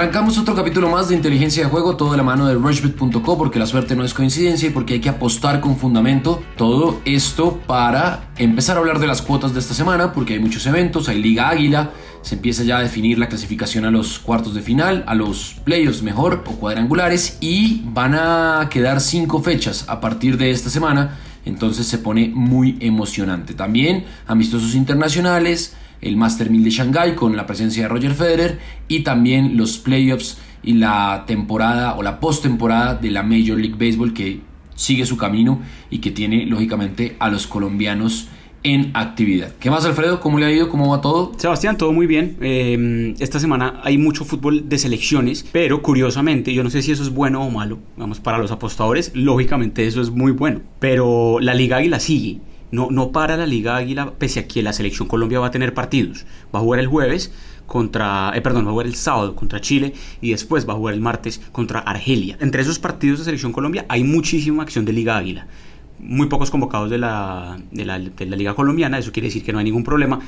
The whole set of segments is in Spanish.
Arrancamos otro capítulo más de Inteligencia de Juego, todo de la mano de Rushbet.co, porque la suerte no es coincidencia y porque hay que apostar con fundamento. Todo esto para empezar a hablar de las cuotas de esta semana, porque hay muchos eventos, hay Liga Águila, se empieza ya a definir la clasificación a los cuartos de final, a los playoffs mejor, o cuadrangulares, y van a quedar 5 fechas a partir de esta semana, entonces se pone muy emocionante. También amistosos internacionales, el Master 1000 de Shanghái con la presencia de Roger Federer y también los playoffs y la temporada o la postemporada de la Major League Baseball, que sigue su camino y que tiene lógicamente a los colombianos en actividad. ¿Qué más, Alfredo? ¿Cómo le ha ido? ¿Cómo va todo? Sebastián, todo muy bien. Esta semana hay mucho fútbol de selecciones, pero curiosamente, yo no sé si eso es bueno o malo, vamos, para los apostadores, lógicamente eso es muy bueno, pero la Liga Águila sigue. No para la Liga Águila, pese a que la Selección Colombia va a tener partidos. Va a jugar el jueves va a jugar el sábado contra Chile y después va a jugar el martes contra Argelia. Entre esos partidos de Selección Colombia hay muchísima acción de Liga Águila. Muy pocos convocados de la Liga Colombiana, eso quiere decir que no hay ningún problema.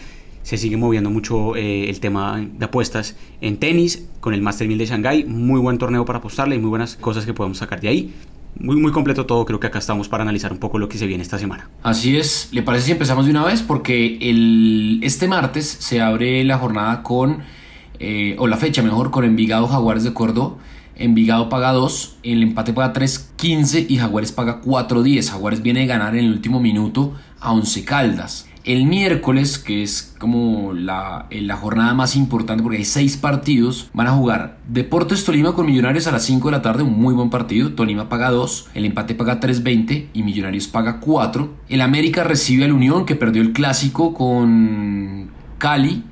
Se sigue moviendo mucho el tema de apuestas en tenis con el Master 1000 de Shanghái. Muy buen torneo para apostarle y muy buenas cosas que podemos sacar de ahí. Muy, muy completo todo, creo que acá estamos para analizar un poco lo que se viene esta semana. Así es, ¿le parece si empezamos de una vez? Porque este martes se abre la jornada la fecha mejor, con Envigado Jaguares de Córdoba. Envigado paga 2, el empate paga 3.15 y Jaguares paga 4.10. Jaguares viene de ganar en el último minuto a Once Caldas. El miércoles, que es como la jornada más importante porque hay 6 partidos, van a jugar Deportes Tolima con Millonarios a las 5 de la tarde, un muy buen partido. Tolima paga 2, el empate paga 3.20 y Millonarios paga 4. El América recibe al Unión, que perdió el clásico con Cali.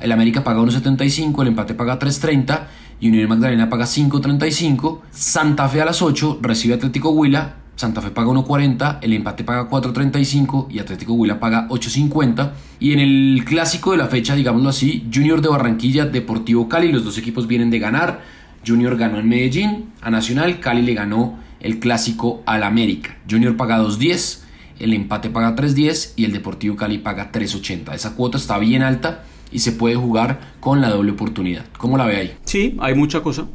El América paga 1.75, el empate paga 3.30 y Unión Magdalena paga 5.35. Santa Fe a las 8 recibe Atlético Huila. Santa Fe paga 1.40, el empate paga 4.35 y Atlético Huila paga 8.50. Y en el clásico de la fecha, digámoslo así, Junior de Barranquilla, Deportivo Cali, los dos equipos vienen de ganar. Junior ganó en Medellín a Nacional, Cali le ganó el clásico al América. Junior paga 2.10, el empate paga 3.10 y el Deportivo Cali paga 3.80. Esa cuota está bien alta y se puede jugar con la doble oportunidad. ¿Cómo la ve ahí? Sí, hay mucha cosa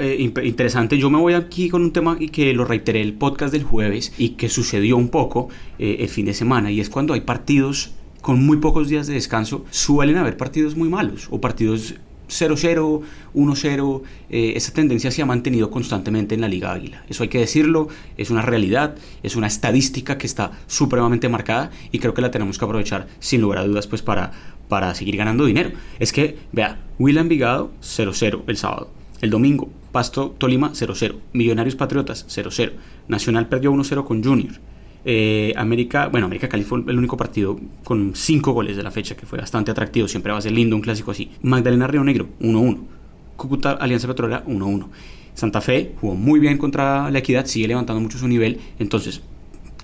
interesante. Yo me voy aquí con un tema que lo reiteré el podcast del jueves y que sucedió un poco el fin de semana, y es cuando hay partidos con muy pocos días de descanso, suelen haber partidos muy malos o partidos 0-0, 1-0, esa tendencia se ha mantenido constantemente en la Liga Águila. Eso hay que decirlo, es una realidad, es una estadística que está supremamente marcada y creo que la tenemos que aprovechar sin lugar a dudas, pues para seguir ganando dinero. Es que, vea, Huila Envigado 0-0 el sábado, el domingo Pasto Tolima 0-0, Millonarios Patriotas 0-0, Nacional perdió 1-0 con Junior. América Cali fue el único partido con 5 goles de la fecha, que fue bastante atractivo, siempre va a ser lindo un clásico así. Magdalena Río Negro 1-1, Cúcuta Alianza Petrolera 1-1, Santa Fe jugó muy bien contra La Equidad, sigue levantando mucho su nivel. Entonces,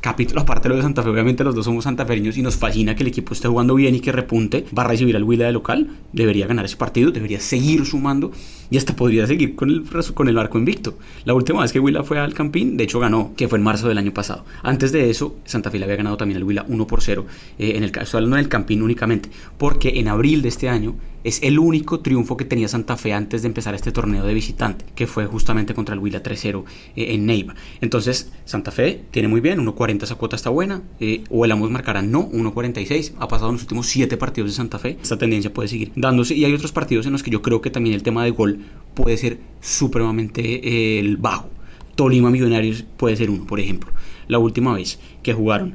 capítulo aparte de lo de Santa Fe, obviamente los dos somos santafereños y nos fascina que el equipo esté jugando bien y que repunte. Va a recibir al Huila de local, debería ganar ese partido, debería seguir sumando y hasta podría seguir con el arco invicto. La última vez que Huila fue al Campín, de hecho ganó, que fue en marzo del año pasado. Antes de eso, Santa Fe le había ganado también al Huila 1-0, hablando del Campín únicamente, porque en abril de este año es el único triunfo que tenía Santa Fe antes de empezar este torneo de visitante, que fue justamente contra el Huila 3-0 en Neiva. Entonces, Santa Fe tiene muy bien, 1.40. Esa cuota está buena, o el ambos marcarán no, 1.46, ha pasado en los últimos 7 partidos de Santa Fe, esta tendencia puede seguir dándose, y hay otros partidos en los que yo creo que también el tema de gol puede ser supremamente el bajo. Tolima Millonarios puede ser uno, por ejemplo. La última vez que jugaron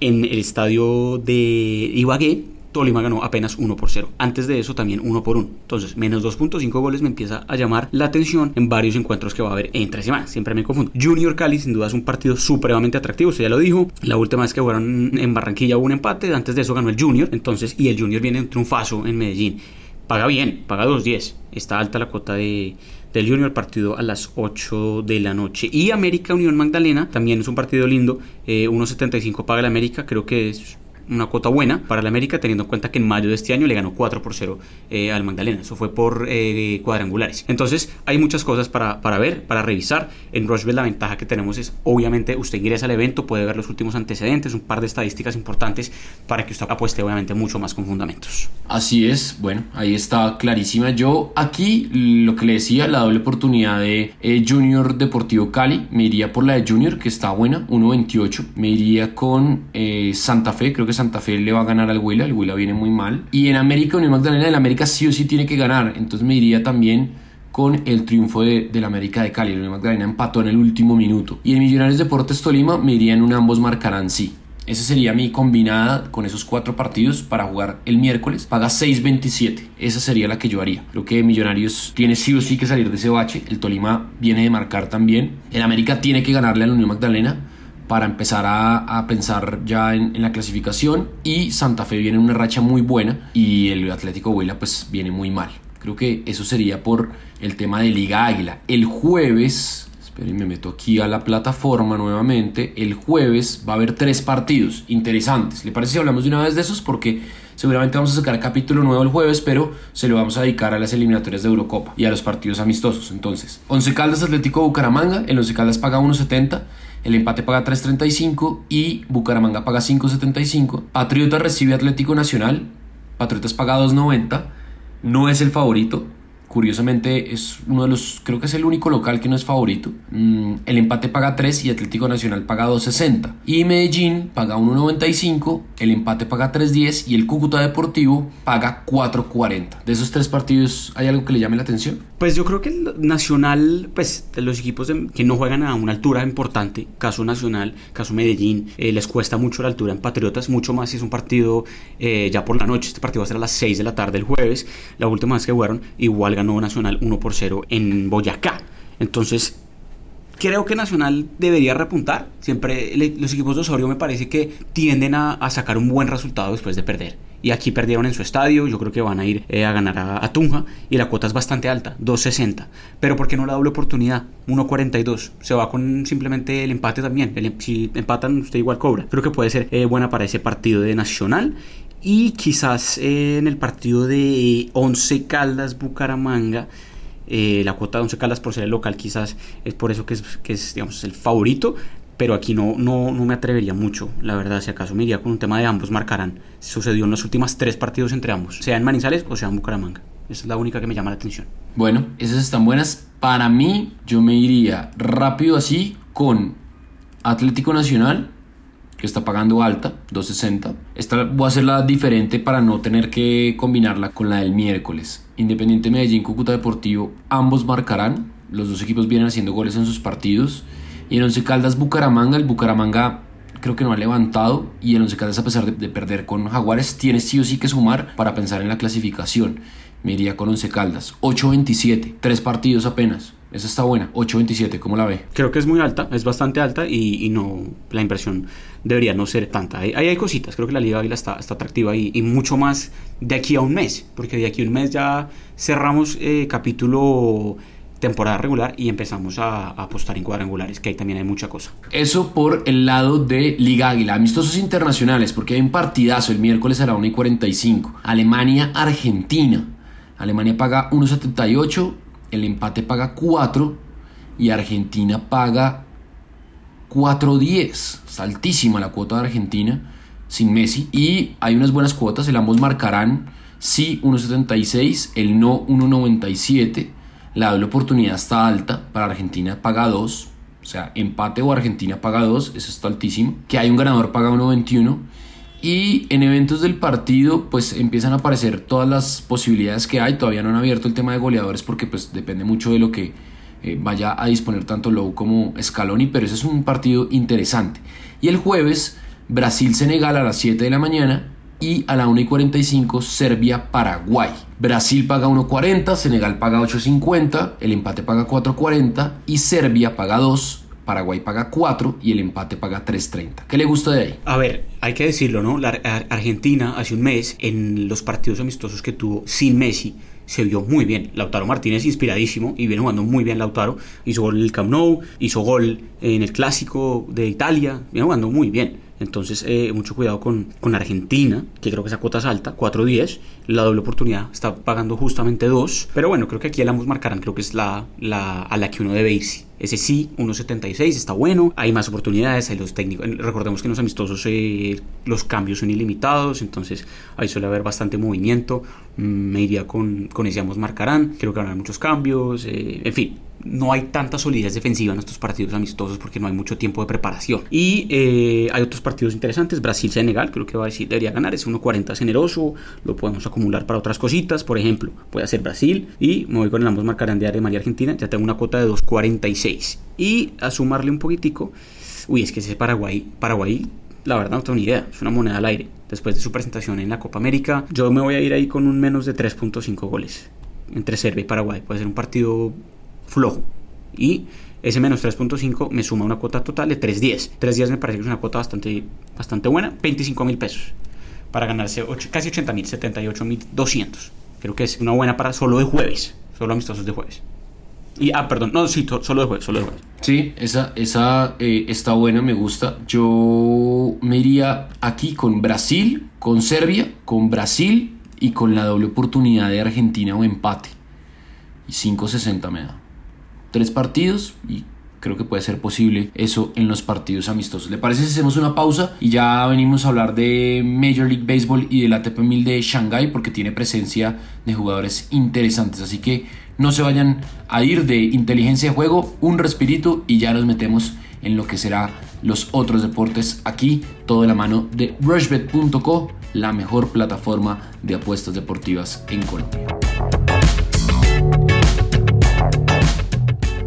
en el estadio de Ibagué, Tolima ganó apenas 1-0, antes de eso también 1-1, entonces menos 2.5 goles me empieza a llamar la atención en varios encuentros que va a haber entre semanas, siempre me confundo. Junior Cali sin duda es un partido supremamente atractivo, usted ya lo dijo, la última vez que jugaron en Barranquilla hubo un empate, antes de eso ganó el Junior, entonces, y el Junior viene en triunfazo en Medellín, paga bien, paga 2.10, está alta la cuota del Junior, partido a las 8 de la noche. Y América Unión Magdalena, también es un partido lindo, 1.75 paga el América, creo que es una cuota buena para el América, teniendo en cuenta que en mayo de este año le ganó 4-0 al Magdalena. Eso fue por cuadrangulares. Entonces hay muchas cosas para ver, para revisar. En Rushbet la ventaja que tenemos es, obviamente, usted ingresa al evento, puede ver los últimos antecedentes, un par de estadísticas importantes para que usted apueste obviamente mucho más con fundamentos. Así es, bueno, ahí está clarísima. Yo aquí lo que le decía, la doble oportunidad de Junior Deportivo Cali, me iría por la de Junior, que está buena, 1.28. Me iría con Santa Fe, creo que Santa Fe le va a ganar al Huila, el Huila viene muy mal. Y en América, Unión Magdalena, el América sí o sí tiene que ganar, entonces me iría también con el triunfo del América de Cali. El Unión Magdalena empató en el último minuto. Y en Millonarios Deportes Tolima me iría en un ambos marcarán sí. Esa sería mi combinada con esos 4 partidos para jugar el miércoles. Paga 6.27. Esa sería la que yo haría. Creo que Millonarios tiene sí o sí que salir de ese bache. El Tolima viene de marcar también. El América tiene que ganarle a la Unión Magdalena para empezar a pensar ya en la clasificación. Y Santa Fe viene en una racha muy buena. Y el Atlético Huila pues viene muy mal. Creo que eso sería por el tema de Liga Águila. El jueves... y me meto aquí a la plataforma nuevamente. El jueves va a haber 3 partidos interesantes. ¿Le parece si hablamos de una vez de esos? Porque seguramente vamos a sacar capítulo nuevo el jueves, pero se lo vamos a dedicar a las eliminatorias de Eurocopa y a los partidos amistosos. Entonces, Once Caldas Atlético Bucaramanga. El Once Caldas paga 1.70, el empate paga 3.35 y Bucaramanga paga 5.75. Patriotas recibe Atlético Nacional. Patriotas paga 2.90. No es el favorito. Curiosamente es uno de los, creo que es el único local que no es favorito. El empate paga 3 y Atlético Nacional paga 2.60. Y Medellín paga 1.95, el empate paga 3.10 y el Cúcuta Deportivo paga 4.40. ¿De esos 3 partidos hay algo que le llame la atención? Pues yo creo que el Nacional, pues de los equipos que no juegan a una altura importante, caso Nacional, caso Medellín, les cuesta mucho la altura. En Patriotas mucho más si es un partido ya por la noche. Este partido va a ser a las 6 de la tarde el jueves. La última vez que jugaron igual ganó Nacional 1-0 en Boyacá. Entonces creo que Nacional debería repuntar. Siempre los equipos de Osorio me parece que tienden a sacar un buen resultado después de perder, y aquí perdieron en su estadio. Yo creo que van a ir a ganar a Tunja, y la cuota es bastante alta, 2.60, pero ¿por qué no la doble oportunidad? 1.42, se va con simplemente el empate también. Si empatan usted igual cobra. Creo que puede ser buena para ese partido de Nacional. Y quizás en el partido de Once Caldas Bucaramanga, la cuota de Once Caldas por ser el local quizás es por eso que es digamos el favorito, pero aquí no me atrevería mucho, la verdad. Si acaso me iría con un tema de ambos marcarán. Sucedió en los últimos 3 partidos entre ambos, sea en Manizales o sea en Bucaramanga. Esa es la única que me llama la atención. Bueno, esas están buenas. Para mí, yo me iría rápido así con Atlético Nacional, que está pagando alta, 2.60. Esta voy a hacerla diferente para no tener que combinarla con la del miércoles. Independiente Medellín, Cúcuta Deportivo, ambos marcarán. Los 2 equipos vienen haciendo goles en sus partidos. Y en Once Caldas Bucaramanga, el Bucaramanga creo que no ha levantado, y el Once Caldas, a pesar de perder con Jaguares, tiene sí o sí que sumar para pensar en la clasificación. Me iría con Once Caldas, 8.27, 3 partidos apenas. Esa está buena, 8.27, ¿cómo la ve? Creo que es muy alta, es bastante alta, y no, la inversión debería no ser tanta. Ahí hay cositas. Creo que la Liga Águila está atractiva, y mucho más de aquí a un mes, porque de aquí a un mes ya cerramos capítulo temporada regular y empezamos a apostar en cuadrangulares, que ahí también hay mucha cosa. Eso por el lado de Liga Águila. Amistosos internacionales, porque hay un partidazo el miércoles a la 1:45. Alemania-Argentina. Alemania paga 1.78, el empate paga 4 y Argentina paga 4.10. Está altísima la cuota de Argentina sin Messi, y hay unas buenas cuotas. El ambos marcarán sí 1.76, el no 1.97. La doble oportunidad está alta, para Argentina paga 2, o sea, empate o Argentina paga 2, eso está altísimo. Que hay un ganador paga 1.21. Y en eventos del partido pues empiezan a aparecer todas las posibilidades que hay. Todavía no han abierto el tema de goleadores porque pues depende mucho de lo que vaya a disponer tanto Lowe como Scaloni, pero ese es un partido interesante. Y el jueves, Brasil-Senegal a las 7 de la mañana y a la 1:45 Serbia-Paraguay. Brasil paga 1.40, Senegal paga 8.50, el empate paga 4.40 y Serbia paga 2. Paraguay paga 4 y el empate paga 3.30. ¿Qué le gusta de ahí? A ver, hay que decirlo, ¿no? La Argentina hace un mes, en los partidos amistosos que tuvo sin Messi, se vio muy bien. Lautaro Martínez inspiradísimo, y viene jugando muy bien Lautaro. Hizo gol en el Camp Nou, hizo gol en el Clásico de Italia, viene jugando muy bien. Entonces, mucho cuidado con Argentina, que creo que esa cuota es alta, 4.10. La doble oportunidad está pagando justamente 2. Pero bueno, creo que aquí el ambos marcarán. Creo que es la a la que uno debe irse. Ese sí, 1.76, está bueno. Hay más oportunidades, hay los técnicos. Recordemos que en los amistosos los cambios son ilimitados, entonces ahí suele haber bastante movimiento. Me iría con ese ambos marcarán. Creo que habrá muchos cambios. En fin, no hay tanta solidez defensiva en estos partidos amistosos porque no hay mucho tiempo de preparación. Y hay otros partidos interesantes. Brasil-Senegal, creo que debería ganar. Es 1.40 generoso. Lo podemos acumular para otras cositas. Por ejemplo, voy a hacer Brasil y me voy con el ambos marcarán de Argentina. Ya tengo una cuota de 2.46. Y a sumarle un poquitico. Uy, es que ese Paraguay, la verdad no tengo ni idea. Es una moneda al aire. Después de su presentación en la Copa América, yo me voy a ir ahí con un menos de 3.5 goles. Entre Serbia y Paraguay. Puede ser un partido flojo, y ese menos 3.5 me suma una cuota total de 3.10. 3.10 me parece que es una cuota bastante buena. 25.000 pesos para ganarse casi 80.000, 78.200. Creo que es una buena para solo de jueves, solo amistosos de jueves. Y solo de jueves. Sí, esa está buena, me gusta. Yo me iría aquí con Brasil, con Serbia, con Brasil y con la doble oportunidad de Argentina o empate. 5.60 me da. 3 partidos y creo que puede ser posible eso en los partidos amistosos. ¿Le parece si hacemos una pausa y ya venimos a hablar de Major League Baseball y del ATP 1000 de Shanghái, porque tiene presencia de jugadores interesantes? Así que no se vayan a ir de Inteligencia de Juego, un respirito y ya nos metemos en lo que será los otros deportes aquí, todo de la mano de Rushbet.co, la mejor plataforma de apuestas deportivas en Colombia.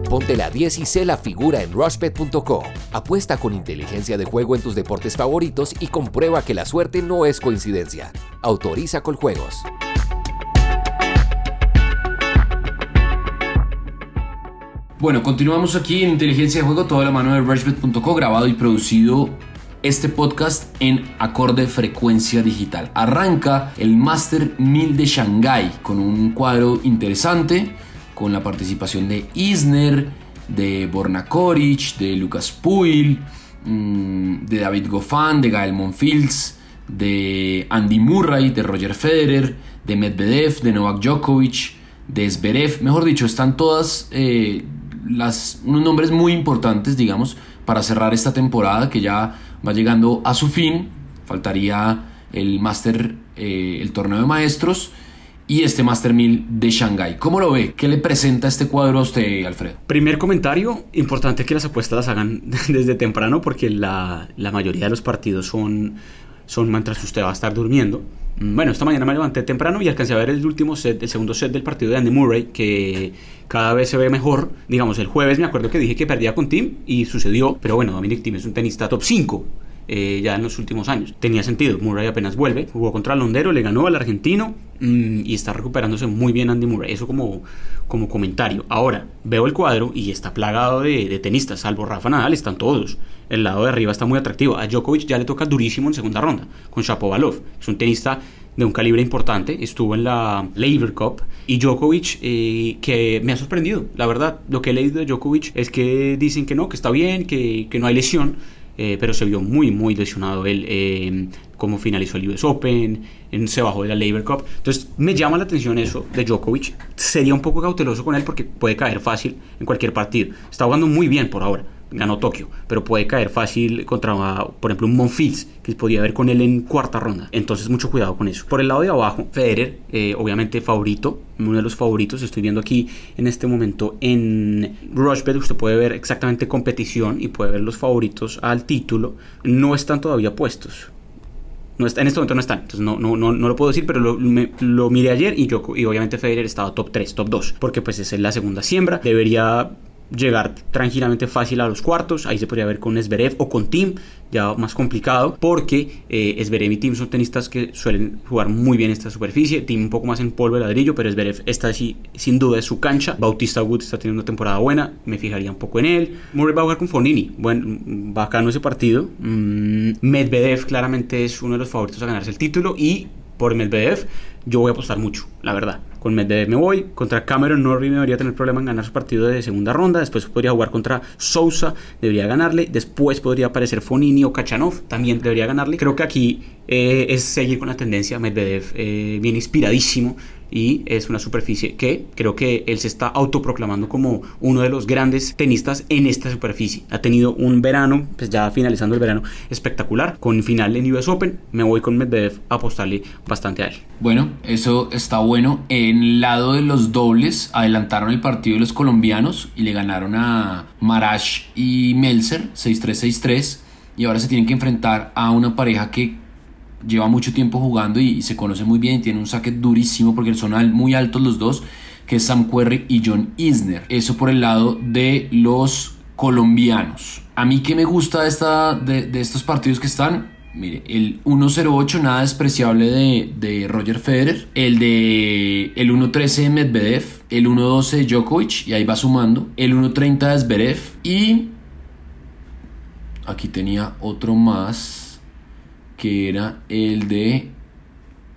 Ponte la 10 y sé la figura en Rushbet.co. Apuesta con Inteligencia de Juego en tus deportes favoritos y comprueba que la suerte no es coincidencia. Autoriza con juegos. Bueno, continuamos aquí en Inteligencia de Juego, toda la mano de Rushbet.co, grabado y producido este podcast en acorde frecuencia digital. Arranca el Master 1000 de Shanghái con un cuadro interesante, con la participación de Isner, de Borna Koric, de Lucas Puig, de David Goffin, de Gael Monfils, de Andy Murray, de Roger Federer, de Medvedev, de Novak Djokovic, de Zverev. Mejor dicho, están todas unos nombres muy importantes, digamos, para cerrar esta temporada que ya va llegando a su fin. Faltaría el Master, el torneo de maestros, y este Master 1000 de Shanghái. ¿Cómo lo ve? ¿Qué le presenta este cuadro a usted, Alfredo? Primer comentario, importante que las apuestas las hagan desde temprano, porque la mayoría de los partidos son mientras usted va a estar durmiendo. Bueno, esta mañana me levanté temprano y alcancé a ver el último set, el segundo set del partido de Andy Murray, que cada vez se ve mejor. Digamos, el jueves me acuerdo que dije que perdía con Thiem y sucedió, pero bueno, Dominic Thiem es un tenista top 5. Ya en los últimos años tenía sentido. Murray apenas vuelve, jugó contra Londero, le ganó al argentino, y está recuperándose muy bien Andy Murray. Eso como comentario. Ahora veo el cuadro y está plagado de tenistas, salvo Rafa Nadal, están todos. El lado de arriba está muy atractivo. A Djokovic ya le toca durísimo en segunda ronda con Shapovalov, es un tenista de un calibre importante, estuvo en la Laver Cup. Y Djokovic, que me ha sorprendido, la verdad. Lo que he leído de Djokovic es que dicen que no, que está bien, que no hay lesión. Pero se vio muy, muy lesionado él, como finalizó el US Open, se bajó de la Laver Cup. Entonces me llama la atención eso de Djokovic. Sería un poco cauteloso con él porque puede caer fácil en cualquier partido. Está jugando muy bien por ahora, ganó Tokio, pero puede caer fácil contra, por ejemplo, un Monfils, que podía haber con él en cuarta ronda. Entonces mucho cuidado con eso. Por el lado de abajo, Federer, obviamente favorito, uno de los favoritos. Estoy viendo aquí en este momento en Rushbet, usted puede ver exactamente competición y puede ver los favoritos al título. No están todavía puestos, en este momento no están, entonces no lo puedo decir, pero lo miré ayer y obviamente Federer estaba top 3, top 2, porque pues es la segunda siembra, debería llegar tranquilamente fácil a los cuartos. Ahí se podría ver con Zverev o con Thiem, ya más complicado, porque Zverev y Thiem son tenistas que suelen jugar muy bien esta superficie. Thiem un poco más en polvo de ladrillo, pero Zverev está sí, sin duda es su cancha. Bautista Wood está teniendo una temporada buena, me fijaría un poco en él. Murray va a jugar con Fognini, bueno, bacano ese partido. Medvedev claramente es uno de los favoritos a ganarse el título, y por Medvedev yo voy a apostar mucho, la verdad. con Medvedev me voy. Contra Cameron Norrie me debería tener problema en ganar su partido de segunda ronda. Después podría jugar contra Sousa, debería ganarle. Después podría aparecer Fonini o Kachanov, también debería ganarle. Creo que aquí es seguir con la tendencia. Medvedev viene inspiradísimo y es una superficie que creo que él se está autoproclamando como uno de los grandes tenistas en esta superficie. Ha tenido un verano, pues ya finalizando el verano, espectacular, con final en US Open. Me voy con Medvedev a apostarle bastante a él. Bueno, eso está bueno. En el lado de los dobles, adelantaron el partido de los colombianos y le ganaron a Marash y Melzer 6-3, 6-3, y ahora se tienen que enfrentar a una pareja que lleva mucho tiempo jugando y se conoce muy bien, y tiene un saque durísimo porque son muy altos los dos, que es Sam Querrey y John Isner. Eso por el lado de los colombianos. A mí que me gusta de estos partidos que están, mire, el 1-0-8 nada despreciable de Roger Federer, el 1-13 de Medvedev, el 1-12 de Djokovic, y ahí va sumando, el 1-30 de Zverev, y aquí tenía otro más, que era el de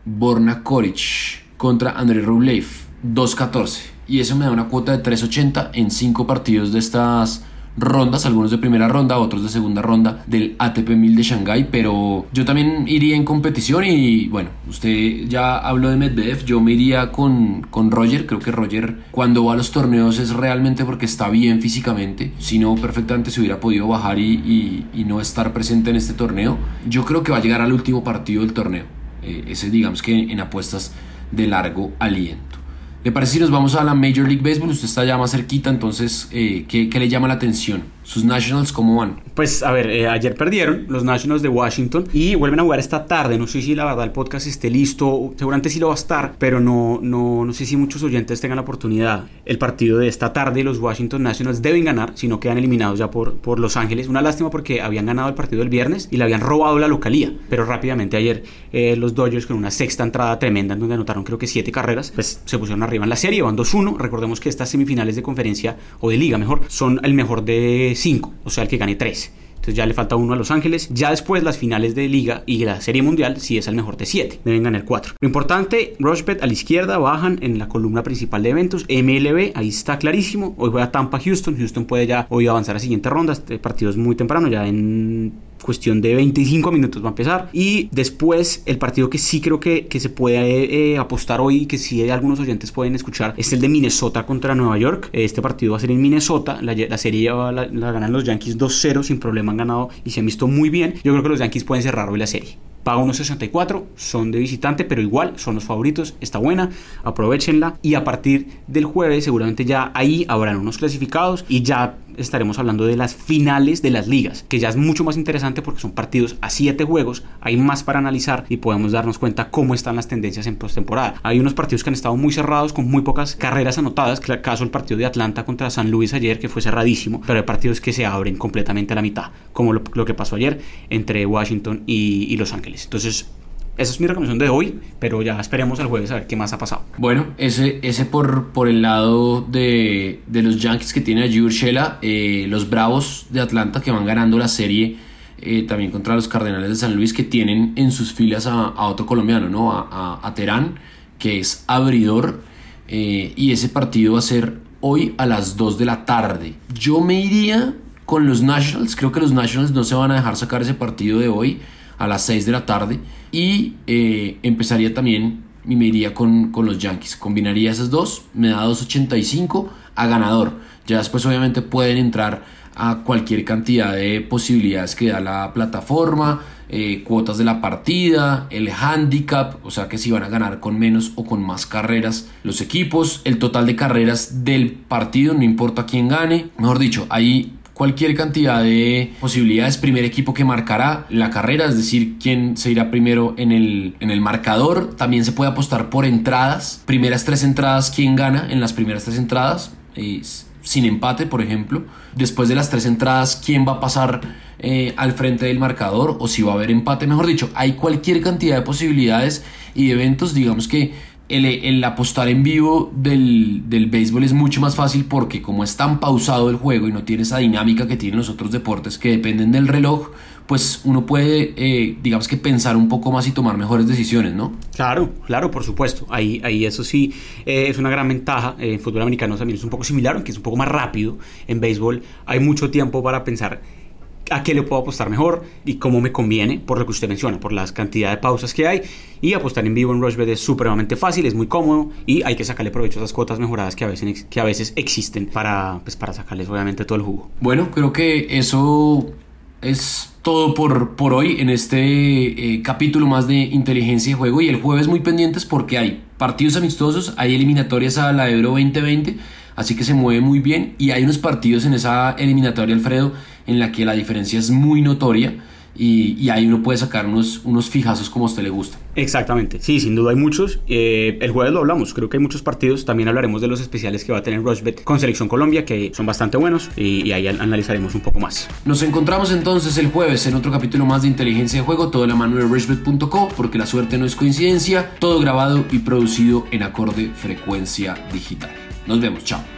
Borna Koric contra Andrei Rublev, 2-14, y eso me da una cuota de 3.80 en 5 partidos de estas rondas, algunos de primera ronda, otros de segunda ronda del ATP 1000 de Shanghái. Pero yo también iría en competición, y bueno, usted ya habló de Medvedev, yo me iría con Roger. Creo que Roger, cuando va a los torneos, es realmente porque está bien físicamente, si no perfectamente se hubiera podido bajar y no estar presente en este torneo. Yo creo que va a llegar al último partido del torneo, ese digamos que en apuestas de largo aliento. ¿Le parece si nos vamos a la Major League Baseball? Usted está ya más cerquita, entonces, ¿qué le llama la atención? ¿Sus Nationals cómo van? Pues, a ver, ayer perdieron los Nationals de Washington y vuelven a jugar esta tarde. No sé si la verdad el podcast esté listo, seguramente sí lo va a estar, pero no sé si muchos oyentes tengan la oportunidad. El partido de esta tarde, los Washington Nationals deben ganar, si no quedan eliminados ya por Los Ángeles. Una lástima porque habían ganado el partido el viernes y le habían robado la localía, pero rápidamente ayer los Dodgers, con una sexta entrada tremenda en donde anotaron creo que 7 carreras, pues se pusieron arriba en la serie, van 2-1. Recordemos que estas semifinales de conferencia, o de liga mejor, son el mejor de 5, o sea el que gane 3. Entonces ya le falta 1 a Los Ángeles. Ya después las finales de Liga y la Serie Mundial, si es al mejor de 7, deben ganar 4. Lo importante, Rushbet a la izquierda, bajan en la columna principal de eventos. MLB, ahí está clarísimo. Hoy juega Tampa-Houston. Houston puede ya hoy avanzar a la siguiente ronda. Este partido es muy temprano, ya en cuestión de 25 minutos va a empezar. Y después el partido que sí creo que se puede apostar hoy, que sí algunos oyentes pueden escuchar, es el de Minnesota contra Nueva York. Este partido va a ser en Minnesota. La serie la ganan los Yankees 2-0 sin problema, han ganado y se han visto muy bien. Yo creo que los Yankees pueden cerrar hoy la serie. Paga 1.64, son de visitante, pero igual son los favoritos, está buena, aprovéchenla. Y a partir del jueves seguramente ya ahí habrán unos clasificados y ya estaremos hablando de las finales de las ligas, que ya es mucho más interesante porque son partidos a 7 juegos, hay más para analizar y podemos darnos cuenta cómo están las tendencias en postemporada. Hay unos partidos que han estado muy cerrados, con muy pocas carreras anotadas, caso el partido de Atlanta contra San Luis ayer, que fue cerradísimo, pero hay partidos que se abren completamente a la mitad, como lo que pasó ayer entre Washington y Los Ángeles. Entonces, esa es mi recomendación de hoy, pero ya esperemos el jueves a ver qué más ha pasado. Bueno, ese por el lado de los Yankees, que tiene allí Urshela, los Bravos de Atlanta, que van ganando la serie también contra los Cardenales de San Luis, que tienen en sus filas a otro colombiano, ¿no? A Terán, que es abridor, y ese partido va a ser hoy a las 2 de la tarde. Yo me iría con los Nationals. Creo que los Nationals no se van a dejar sacar ese partido de hoy a las 6 de la tarde, y empezaría también y me iría con los Yankees. Combinaría esas dos, me da 2.85 a ganador. Ya después obviamente pueden entrar a cualquier cantidad de posibilidades que da la plataforma, cuotas de la partida, el handicap, o sea que si van a ganar con menos o con más carreras los equipos, el total de carreras del partido, no importa quién gane. Mejor dicho, ahí cualquier cantidad de posibilidades, primer equipo que marcará la carrera, es decir, quién se irá primero en el marcador. También se puede apostar por entradas, primeras 3 entradas, quién gana en las primeras 3 entradas, sin empate, por ejemplo. Después de las 3 entradas, quién va a pasar al frente del marcador, o si va a haber empate. Mejor dicho, hay cualquier cantidad de posibilidades y de eventos. Digamos que el apostar en vivo del béisbol es mucho más fácil porque como es tan pausado el juego y no tiene esa dinámica que tienen los otros deportes que dependen del reloj, pues uno puede, digamos que pensar un poco más y tomar mejores decisiones, ¿no? Claro, claro, por supuesto. Ahí eso sí es una gran ventaja. En fútbol americano también es un poco similar, aunque es un poco más rápido. En béisbol hay mucho tiempo para pensar a qué le puedo apostar mejor y cómo me conviene, por lo que usted menciona, por las cantidades de pausas que hay. Y apostar en vivo en Rushbet es supremamente fácil, es muy cómodo y hay que sacarle provecho a esas cuotas mejoradas que a veces existen para sacarles obviamente todo el jugo. Bueno, creo que eso es todo por hoy en este capítulo más de Inteligencia de Juego, y el jueves muy pendientes porque hay partidos amistosos, hay eliminatorias a la Euro 2020, así que se mueve muy bien, y hay unos partidos en esa eliminatoria, Alfredo, en la que la diferencia es muy notoria y ahí uno puede sacar unos fijazos como a usted le gusta. Exactamente, sí, sin duda hay muchos. El jueves lo hablamos, creo que hay muchos partidos. También hablaremos de los especiales que va a tener Rushbet con Selección Colombia, que son bastante buenos, y ahí analizaremos un poco más. Nos encontramos entonces el jueves en otro capítulo más de Inteligencia de Juego, todo de la mano de Rushbet.co, porque la suerte no es coincidencia. Todo grabado y producido en acorde frecuencia digital. Nos vemos, chao.